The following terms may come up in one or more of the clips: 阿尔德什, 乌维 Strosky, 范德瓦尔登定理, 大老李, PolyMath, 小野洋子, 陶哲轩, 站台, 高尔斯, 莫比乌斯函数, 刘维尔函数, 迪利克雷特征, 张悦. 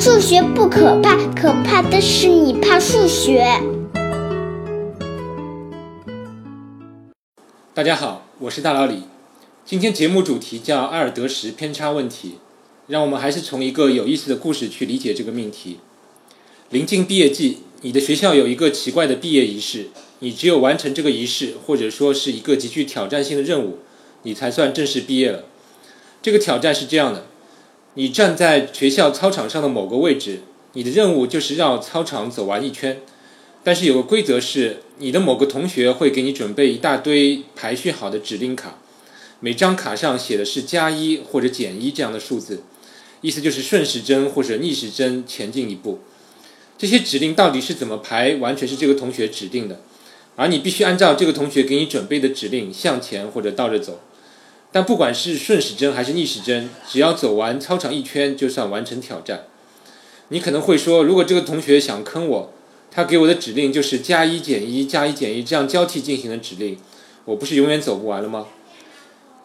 数学不可怕，可怕的是你怕数学。大家好，我是大老李。今天节目主题叫阿尔德什偏差问题，让我们还是从一个有意思的故事去理解这个命题。临近毕业季，你的学校有一个奇怪的毕业仪式，你只有完成这个仪式，或者说是一个极具挑战性的任务，你才算正式毕业了。这个挑战是这样的，你站在学校操场上的某个位置，你的任务就是绕操场走完一圈。但是有个规则是，你的某个同学会给你准备一大堆排序好的指令卡，每张卡上写的是+1或者-1这样的数字，意思就是顺时针或者逆时针前进一步。这些指令到底是怎么排，完全是这个同学指定的，而你必须按照这个同学给你准备的指令向前或者倒着走。但不管是顺时针还是逆时针，只要走完操场一圈就算完成挑战。你可能会说，如果这个同学想坑我，他给我的指令就是+1、-1、+1、-1这样交替进行的指令，我不是永远走不完了吗？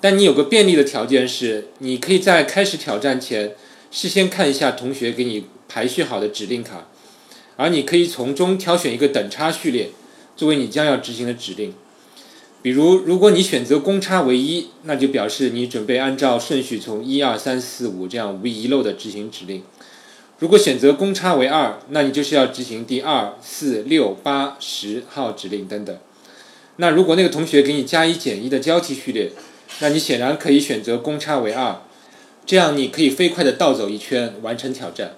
但你有个便利的条件是，你可以在开始挑战前事先看一下同学给你排序好的指令卡，而你可以从中挑选一个等差序列作为你将要执行的指令。比如，如果你选择公差为1，那就表示你准备按照顺序从1、2、3、4、5这样无遗漏的执行指令。如果选择公差为2，那你就是要执行第2、4、6、8、10号指令等等。那如果那个同学给你+1、-1的交替序列，那你显然可以选择公差为2，这样你可以飞快地倒走一圈完成挑战。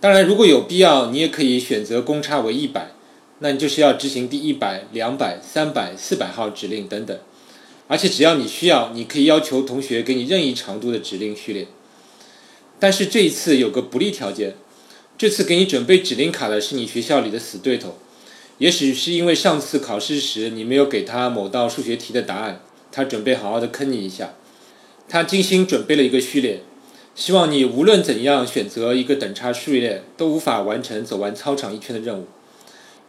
当然，如果有必要，你也可以选择公差为100，那你就是要执行第100、200、300、400号指令等等。而且只要你需要，你可以要求同学给你任意长度的指令序列。但是这一次有个不利条件，这次给你准备指令卡的是你学校里的死对头。也许是因为上次考试时你没有给他某道数学题的答案，他准备好好的坑你一下。他精心准备了一个序列，希望你无论怎样选择一个等差序列都无法完成走完操场一圈的任务。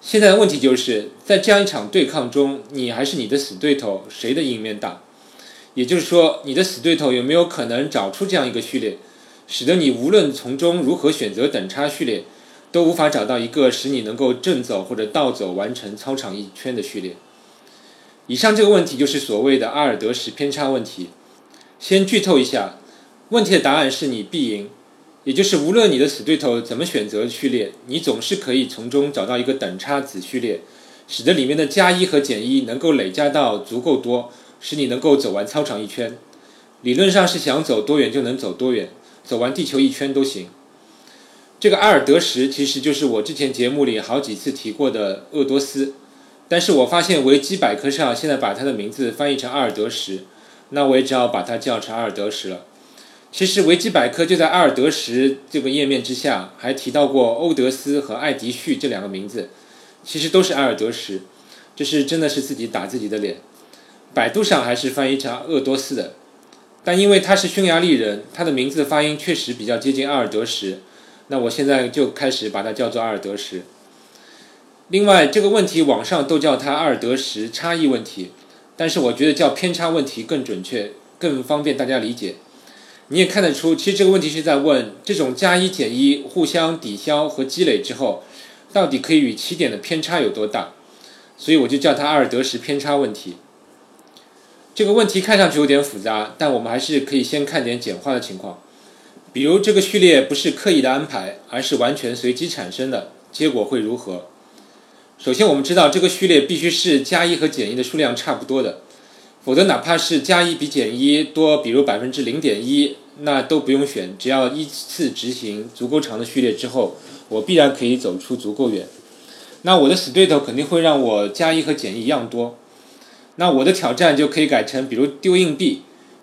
现在的问题就是，在这样一场对抗中，你还是你的死对头，谁的赢面大？也就是说，你的死对头有没有可能找出这样一个序列，使得你无论从中如何选择等差序列，都无法找到一个使你能够正走或者倒走完成操场一圈的序列？以上这个问题就是所谓的阿尔德什偏差问题。先剧透一下，问题的答案是你必赢。也就是无论你的死对头怎么选择序列，你总是可以从中找到一个等差子序列，使得里面的+1和-1能够累加到足够多，使你能够走完操场一圈。理论上是想走多远就能走多远，走完地球一圈都行。这个阿尔德什其实就是我之前节目里好几次提过的鄂多斯，但是我发现维基百科上现在把它的名字翻译成阿尔德什，那我也只好把它叫成阿尔德什了。其实维基百科就在阿尔德什这个页面之下还提到过欧德斯和艾迪旭这两个名字，其实都是阿尔德什，这是真的是自己打自己的脸。百度上还是翻译成鄂多斯的，但因为他是匈牙利人，他的名字发音确实比较接近阿尔德什，那我现在就开始把它叫做阿尔德什。另外，这个问题网上都叫它阿尔德什差异问题，但是我觉得叫偏差问题更准确，更方便大家理解。你也看得出，其实这个问题是在问，这种+1、-1互相抵消和积累之后，到底可以与起点的偏差有多大？所以我就叫它阿尔德什偏差问题。这个问题看上去有点复杂，但我们还是可以先看点简化的情况。比如这个序列不是刻意的安排，而是完全随机产生的，结果会如何？首先我们知道这个序列必须是+1和-1的数量差不多的，否则哪怕是+1比-1多，比如 0.1%， 那都不用选，只要依次执行足够长的序列之后，我必然可以走出足够远。那我的死对头肯定会让我+1和-1一样多，那我的挑战就可以改成，比如丢硬币，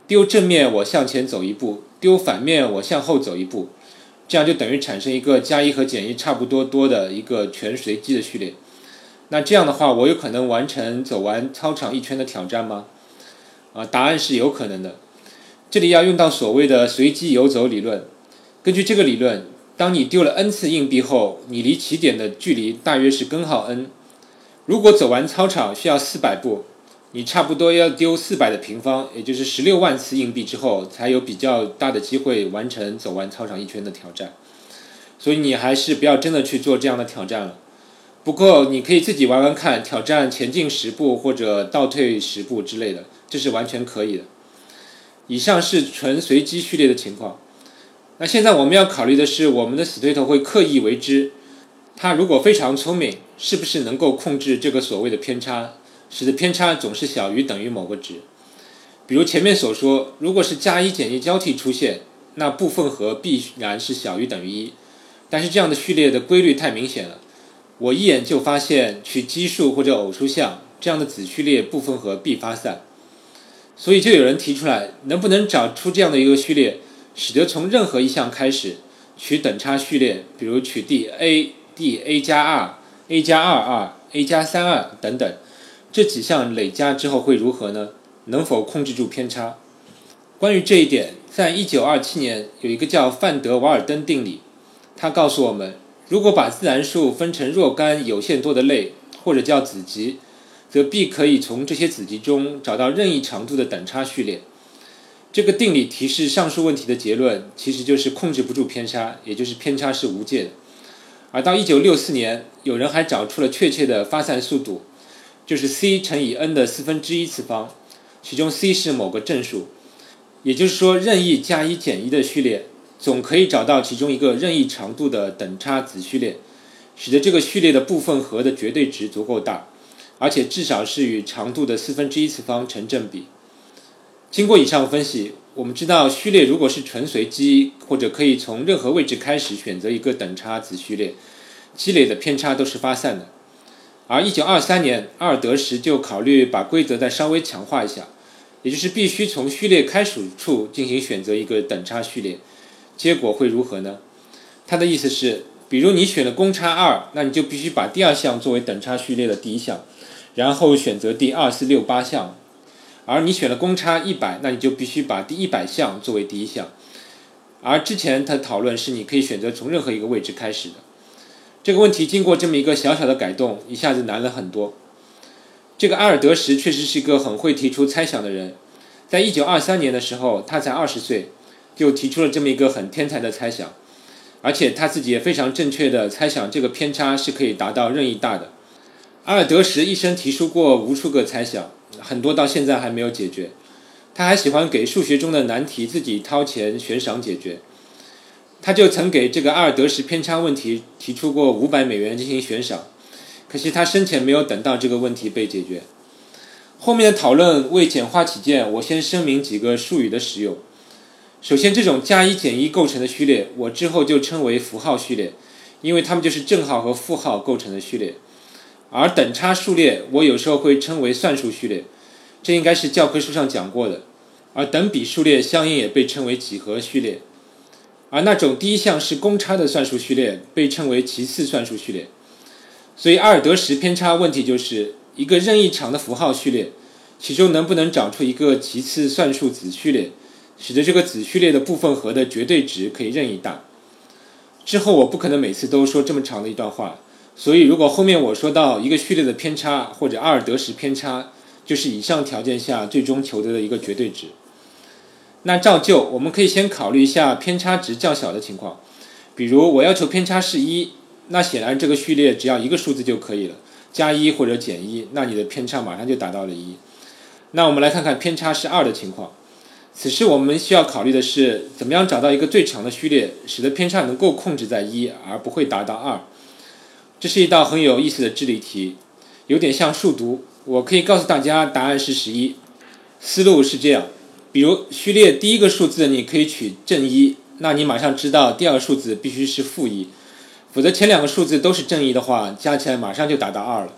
丢正面我向前走一步，丢反面我向后走一步，这样就等于产生一个+1和-1差不多多的一个全随机的序列。那这样的话，我有可能完成走完操场一圈的挑战吗？答案是有可能的。这里要用到所谓的随机游走理论。根据这个理论，当你丢了 n 次硬币后，你离起点的距离大约是根号n。 如果走完操场需要400步，你差不多要丢400的平方，也就是16万次硬币之后，才有比较大的机会完成走完操场一圈的挑战。所以你还是不要真的去做这样的挑战了。不过你可以自己玩玩看，挑战前进10步或者倒退10步之类的，这是完全可以的。以上是纯随机序列的情况。那现在我们要考虑的是，我们的死对头会刻意为之，他如果非常聪明，是不是能够控制这个所谓的偏差，使得偏差总是小于等于某个值。比如前面所说，如果是加一减一交替出现，那部分和必然是小于等于1，但是这样的序列的规律太明显了，我一眼就发现去奇数或者偶数项这样的子序列部分和必发散。所以就有人提出来，能不能找出这样的一个序列，使得从任何一项开始取等差序列，比如取 DA、DA 加 R、A 加 2R、A 加 3R 等等，这几项累加之后会如何呢？能否控制住偏差？关于这一点，在1927年有一个叫范德瓦尔登定理，他告诉我们，如果把自然数分成若干有限多的类，或者叫子集，则必可以从这些子集中找到任意长度的等差序列。这个定理提示上述问题的结论其实就是控制不住偏差，也就是偏差是无界的。而到1964年，有人还找出了确切的发散速度，就是 c 乘以 n 的1/4次方，其中 c 是某个正数，也就是说任意加一减一的序列总可以找到其中一个任意长度的等差子序列，使得这个序列的部分和的绝对值足够大，而且至少是与长度的1/4次方成正比。经过以上分析，我们知道序列如果是纯随机，或者可以从任何位置开始选择一个等差子序列，积累的偏差都是发散的。而1923年阿尔德什就考虑把规则再稍微强化一下，也就是必须从序列开始处进行选择一个等差序列，结果会如何呢？他的意思是，比如你选了公差2，那你就必须把第二项作为等差序列的第一项，然后选择第2468项。而你选了公差100，那你就必须把第100项作为第一项。而之前他讨论是你可以选择从任何一个位置开始的。这个问题经过这么一个小小的改动，一下子难了很多。这个阿尔德什确实是一个很会提出猜想的人，在1923年的时候他才20岁，就提出了这么一个很天才的猜想，而且他自己也非常正确的猜想这个偏差是可以达到任意大的。阿尔德什一生提出过无数个猜想，很多到现在还没有解决。他还喜欢给数学中的难题自己掏钱悬赏解决，他就曾给这个阿尔德什偏差问题提出过$500进行悬赏，可惜他生前没有等到这个问题被解决。后面的讨论为简化起见，我先声明几个术语的使用。首先，这种加一减一构成的序列，我之后就称为符号序列，因为它们就是正号和负号构成的序列。而等差数列，我有时候会称为算术序列，这应该是教科书上讲过的。而等比数列相应也被称为几何序列。而那种第一项是公差的算术序列被称为其次算术序列。所以阿尔德什偏差问题就是一个任意长的符号序列，其中能不能找出一个其次算术子序列，使得这个子序列的部分和的绝对值可以任意大。之后我不可能每次都说这么长的一段话，所以如果后面我说到一个序列的偏差或者阿尔德什偏差，就是以上条件下最终求得的一个绝对值。那照旧，我们可以先考虑一下偏差值较小的情况，比如我要求偏差是1，那显然这个序列只要一个数字就可以了，加1或者减1，那你的偏差马上就达到了1。那我们来看看偏差是2的情况。此时我们需要考虑的是，怎么样找到一个最长的序列，使得偏差能够控制在1而不会达到2。这是一道很有意思的智力题，有点像数独。我可以告诉大家答案是11。思路是这样，比如序列第一个数字你可以取正1，那你马上知道第二个数字必须是负1，否则前两个数字都是正1的话，加起来马上就达到2了。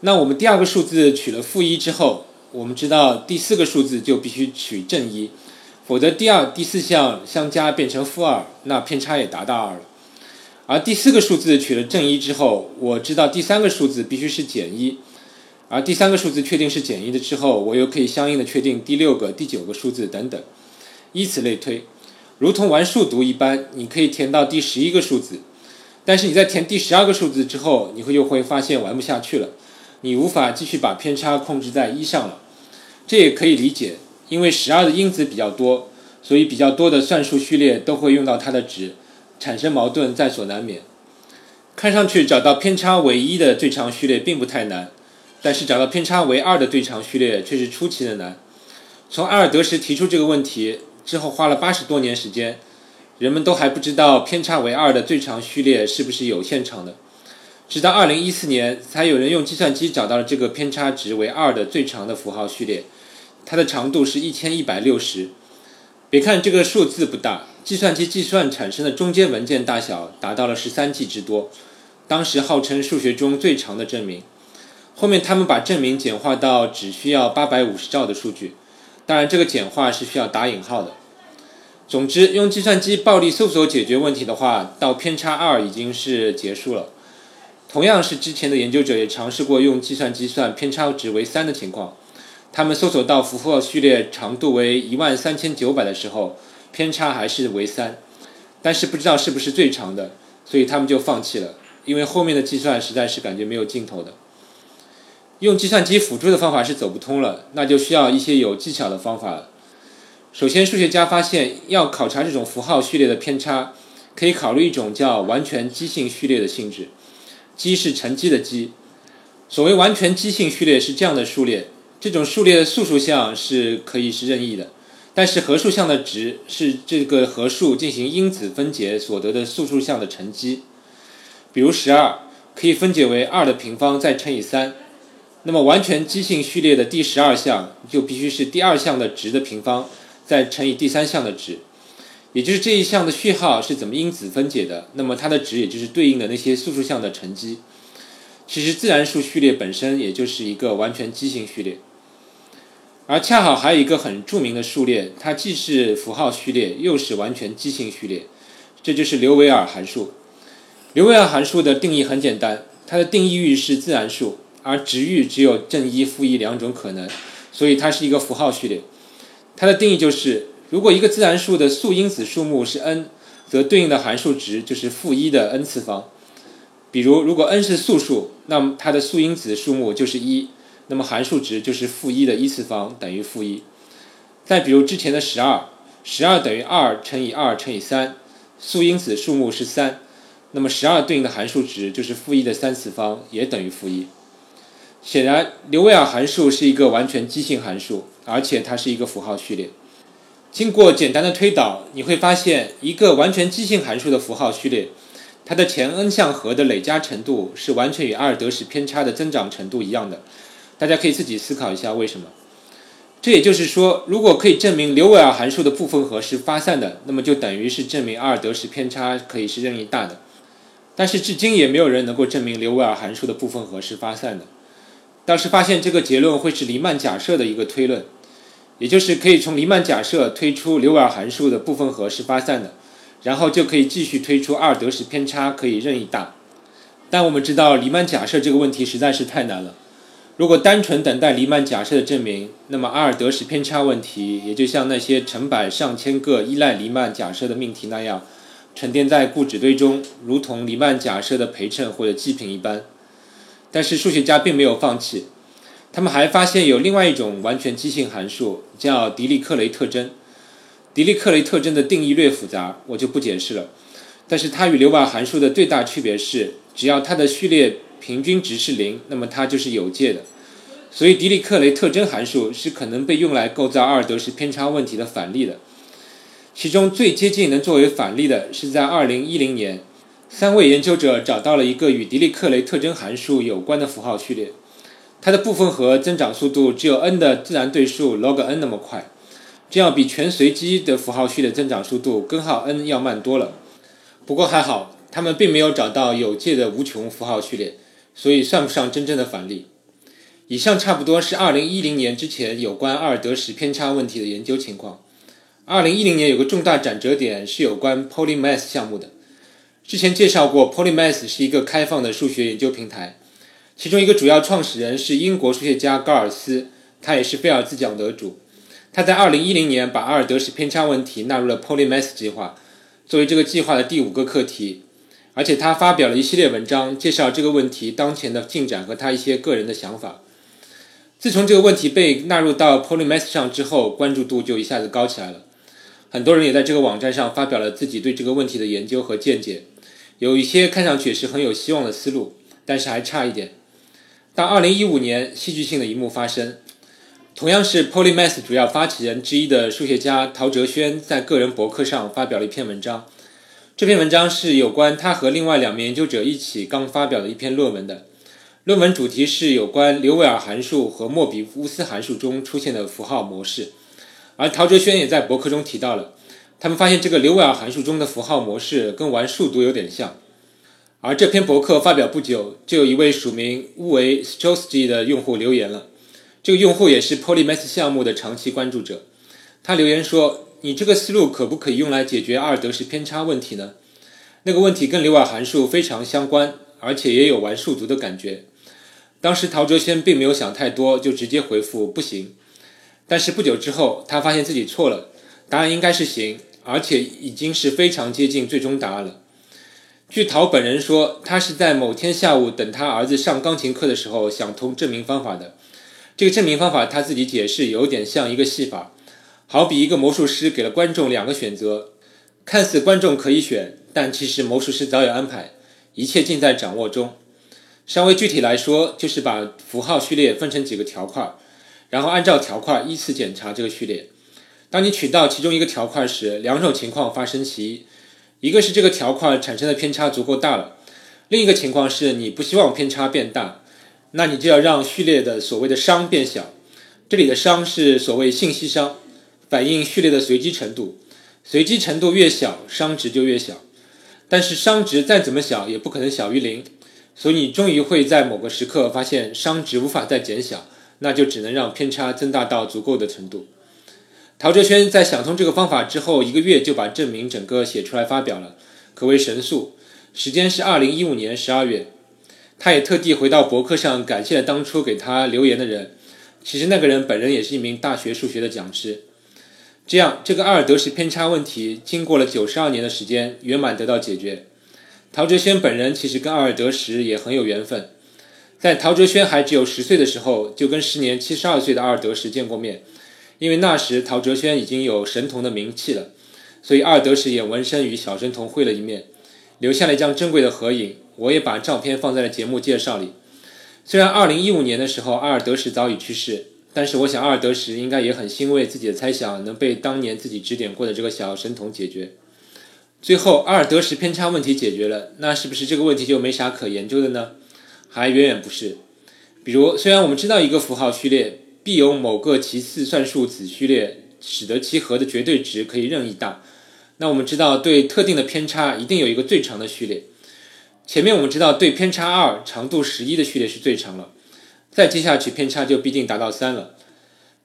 那我们第二个数字取了负1之后，我们知道第四个数字就必须取正1，否则第二、第四项相加变成负2，那偏差也达到2了。而第四个数字取了正1之后，我知道第三个数字必须是减1，而第三个数字确定是减1的之后，我又可以相应的确定第6个、第9个数字等等，以此类推。如同玩数独一般，你可以填到第11个数字，但是你在填第12个数字之后，你就会发现玩不下去了，你无法继续把偏差控制在1上了。这也可以理解，因为12的因子比较多，所以比较多的算术序列都会用到它的值，产生矛盾在所难免。看上去找到偏差为1的对长序列并不太难，但是找到偏差为2的对长序列却是出奇的难。从阿尔德什提出这个问题之后花了80多年时间，人们都还不知道偏差为2的对长序列是不是有限长的，直到2014年才有人用计算机找到了这个偏差值为2的最长的符号序列，它的长度是1160。别看这个数字不大，计算机计算产生的中间文件大小达到了 13G 之多，当时号称数学中最长的证明。后面他们把证明简化到只需要850兆的数据，当然这个简化是需要打引号的。总之，用计算机暴力搜索解决问题的话，到偏差2已经是结束了。同样是之前的研究者也尝试过用计算机算偏差值为3的情况，他们搜索到符号序列长度为13900的时候，偏差还是为3，但是不知道是不是最长的，所以他们就放弃了，因为后面的计算实在是感觉没有尽头的。用计算机辅助的方法是走不通了，那就需要一些有技巧的方法了。首先，数学家发现要考察这种符号序列的偏差，可以考虑一种叫完全积性序列的性质。积是乘积的积。所谓完全积性序列是这样的数列，这种数列的素数项是可以是任意的，但是合数项的值是这个合数进行因子分解所得的素数项的乘积。比如12可以分解为2的平方再乘以3，那么完全积性序列的第12项就必须是第2项的值的平方再乘以第3项的值，也就是这一项的序号是怎么因子分解的，那么它的值也就是对应的那些素数项的乘积。其实自然数序列本身也就是一个完全积性序列。而恰好还有一个很著名的数列，它既是符号序列又是完全积性序列，这就是刘维尔函数。刘维尔函数的定义很简单，它的定义域是自然数，而值域只有正一、负一两种可能，所以它是一个符号序列。它的定义就是如果一个自然数的素因子数目是 n， 则对应的函数值就是-1的 n 次方。比如，如果 n 是素数，那么它的素因子数目就是1，那么函数值就是-1的1次方等于-1。再比如之前的12等于2乘以2乘以3，素因子数目是3，那么12对应的函数值就是-1的3次方也等于-1。显然，刘维尔函数是一个完全积性函数，而且它是一个符号序列。经过简单的推导，你会发现一个完全积性函数的符号序列，它的前 n 项和的累加程度是完全与阿尔德什偏差的增长程度一样的。大家可以自己思考一下为什么。这也就是说，如果可以证明刘维尔函数的部分和是发散的，那么就等于是证明阿尔德什偏差可以是任意大的。但是至今也没有人能够证明刘维尔函数的部分和是发散的。倒是发现这个结论会是黎曼假设的一个推论，也就是可以从黎曼假设推出刘维尔函数的部分和是发散的，然后就可以继续推出阿尔德什偏差可以任意大。但我们知道黎曼假设这个问题实在是太难了，如果单纯等待黎曼假设的证明，那么阿尔德什偏差问题也就像那些成百上千个依赖黎曼假设的命题那样，沉淀在固执堆中，如同黎曼假设的陪衬或者祭品一般。但是数学家并没有放弃，他们还发现有另外一种完全积性函数，叫迪利克雷特征。迪利克雷特征的定义略复杂，我就不解释了。但是它与刘维尔函数的最大区别是，只要它的序列平均值是0，那么它就是有界的。所以迪利克雷特征函数是可能被用来构造阿尔德什偏差问题的反例的。其中最接近能作为反例的是在2010年，3位研究者找到了一个与迪利克雷特征函数有关的符号序列。它的部分和增长速度只有 n 的自然对数 log n 那么快，这样比全随机的符号序列增长速度根号 n 要慢多了。不过还好，他们并没有找到有界的无穷符号序列，所以算不上真正的反例。以上差不多是2010年之前有关阿尔德什偏差问题的研究情况。2010年有个重大转折点是有关 PolyMath 项目的。之前介绍过 PolyMath 是一个开放的数学研究平台，其中一个主要创始人是英国数学家高尔斯，他也是菲尔兹奖得主。他在2010年把阿尔德什偏差问题纳入了 PolyMath 计划，作为这个计划的第5个课题，而且他发表了一系列文章介绍这个问题当前的进展和他一些个人的想法。自从这个问题被纳入到 PolyMath 上之后，关注度就一下子高起来了。很多人也在这个网站上发表了自己对这个问题的研究和见解，有一些看上去也是很有希望的思路，但是还差一点。到2015年，戏剧性的一幕发生。同样是 PolyMath 主要发起人之一的数学家陶哲轩在个人博客上发表了一篇文章，这篇文章是有关他和另外2名研究者一起刚发表的一篇论文的。论文主题是有关刘维尔函数和莫比乌斯函数中出现的符号模式，而陶哲轩也在博客中提到了，他们发现这个刘维尔函数中的符号模式跟玩数独有点像。而这篇博客发表不久，就有一位署名乌维 Strosky 的用户留言了。这个用户也是 PolyMath 项目的长期关注者。他留言说，你这个思路可不可以用来解决阿尔德什偏差问题呢？那个问题跟刘维尔函数非常相关，而且也有玩数独的感觉。当时陶哲轩并没有想太多，就直接回复不行。但是不久之后，他发现自己错了，答案应该是行，而且已经是非常接近最终答案了。据陶本人说，他是在某天下午等他儿子上钢琴课的时候想通证明方法的。这个证明方法他自己解释有点像一个戏法，好比一个魔术师给了观众2个选择，看似观众可以选，但其实魔术师早有安排，一切尽在掌握中。稍微具体来说，就是把符号序列分成几个条块，然后按照条块依次检查这个序列。当你取到其中一个条块时，2种情况发生其一。一个是这个条块产生的偏差足够大了，另一个情况是你不希望偏差变大，那你就要让序列的所谓的熵变小。这里的熵是所谓信息熵，反映序列的随机程度，随机程度越小，熵值就越小。但是熵值再怎么小也不可能小于0，所以你终于会在某个时刻发现熵值无法再减小，那就只能让偏差增大到足够的程度。陶哲轩在想通这个方法之后1个月就把证明整个写出来发表了，可谓神速。时间是2015年12月。他也特地回到博客上感谢了当初给他留言的人，其实那个人本人也是一名大学数学的讲师。这样，这个阿尔德什偏差问题经过了92年的时间圆满得到解决。陶哲轩本人其实跟阿尔德什也很有缘分。在陶哲轩还只有10岁的时候，就跟时年72岁的阿尔德什见过面。因为那时陶哲轩已经有神童的名气了，所以阿尔德什也闻声与小神童会了一面，留下了一张珍贵的合影，我也把照片放在了节目介绍里。虽然2015年的时候阿尔德什早已去世，但是我想阿尔德什应该也很欣慰自己的猜想能被当年自己指点过的这个小神童解决。最后阿尔德什偏差问题解决了，那是不是这个问题就没啥可研究的呢？还远远不是。比如，虽然我们知道一个符号序列必有某个其次算术子序列使得其和的绝对值可以任意大，那我们知道对特定的偏差一定有一个最长的序列。前面我们知道对偏差2长度11的序列是最长了，再接下去偏差就必定达到3了。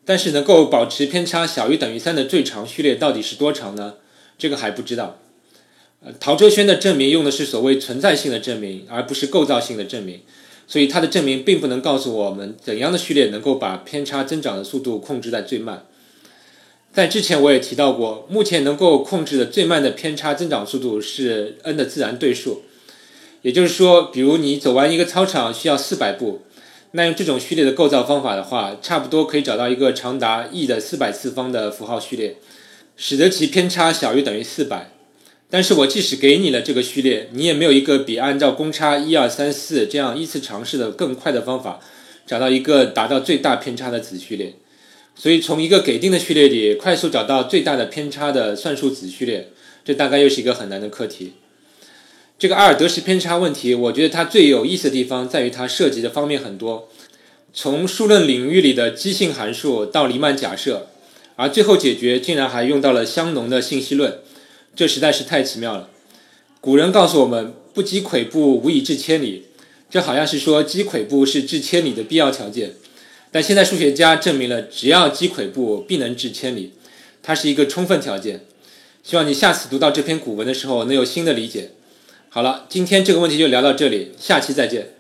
但是能够保持偏差小于等于3的最长序列到底是多长呢？这个还不知道。陶哲轩的证明用的是所谓存在性的证明，而不是构造性的证明，所以它的证明并不能告诉我们怎样的序列能够把偏差增长的速度控制在最慢。在之前我也提到过，目前能够控制的最慢的偏差增长速度是 n 的自然对数。也就是说，比如你走完一个操场需要400步，那用这种序列的构造方法的话，差不多可以找到一个长达 e 的400次方的符号序列，使得其偏差小于等于400。但是我即使给你了这个序列，你也没有一个比按照公差1234这样依次尝试的更快的方法找到一个达到最大偏差的子序列。所以从一个给定的序列里快速找到最大的偏差的算术子序列，这大概又是一个很难的课题。这个阿尔德什偏差问题，我觉得它最有意思的地方在于它涉及的方面很多，从数论领域里的基性函数到黎曼假设，而最后解决竟然还用到了香农的信息论，这实在是太奇妙了。古人告诉我们，不积跬步，无以至千里，这好像是说积跬步是至千里的必要条件，但现在数学家证明了只要积跬步必能至千里，它是一个充分条件。希望你下次读到这篇古文的时候能有新的理解。好了，今天这个问题就聊到这里，下期再见。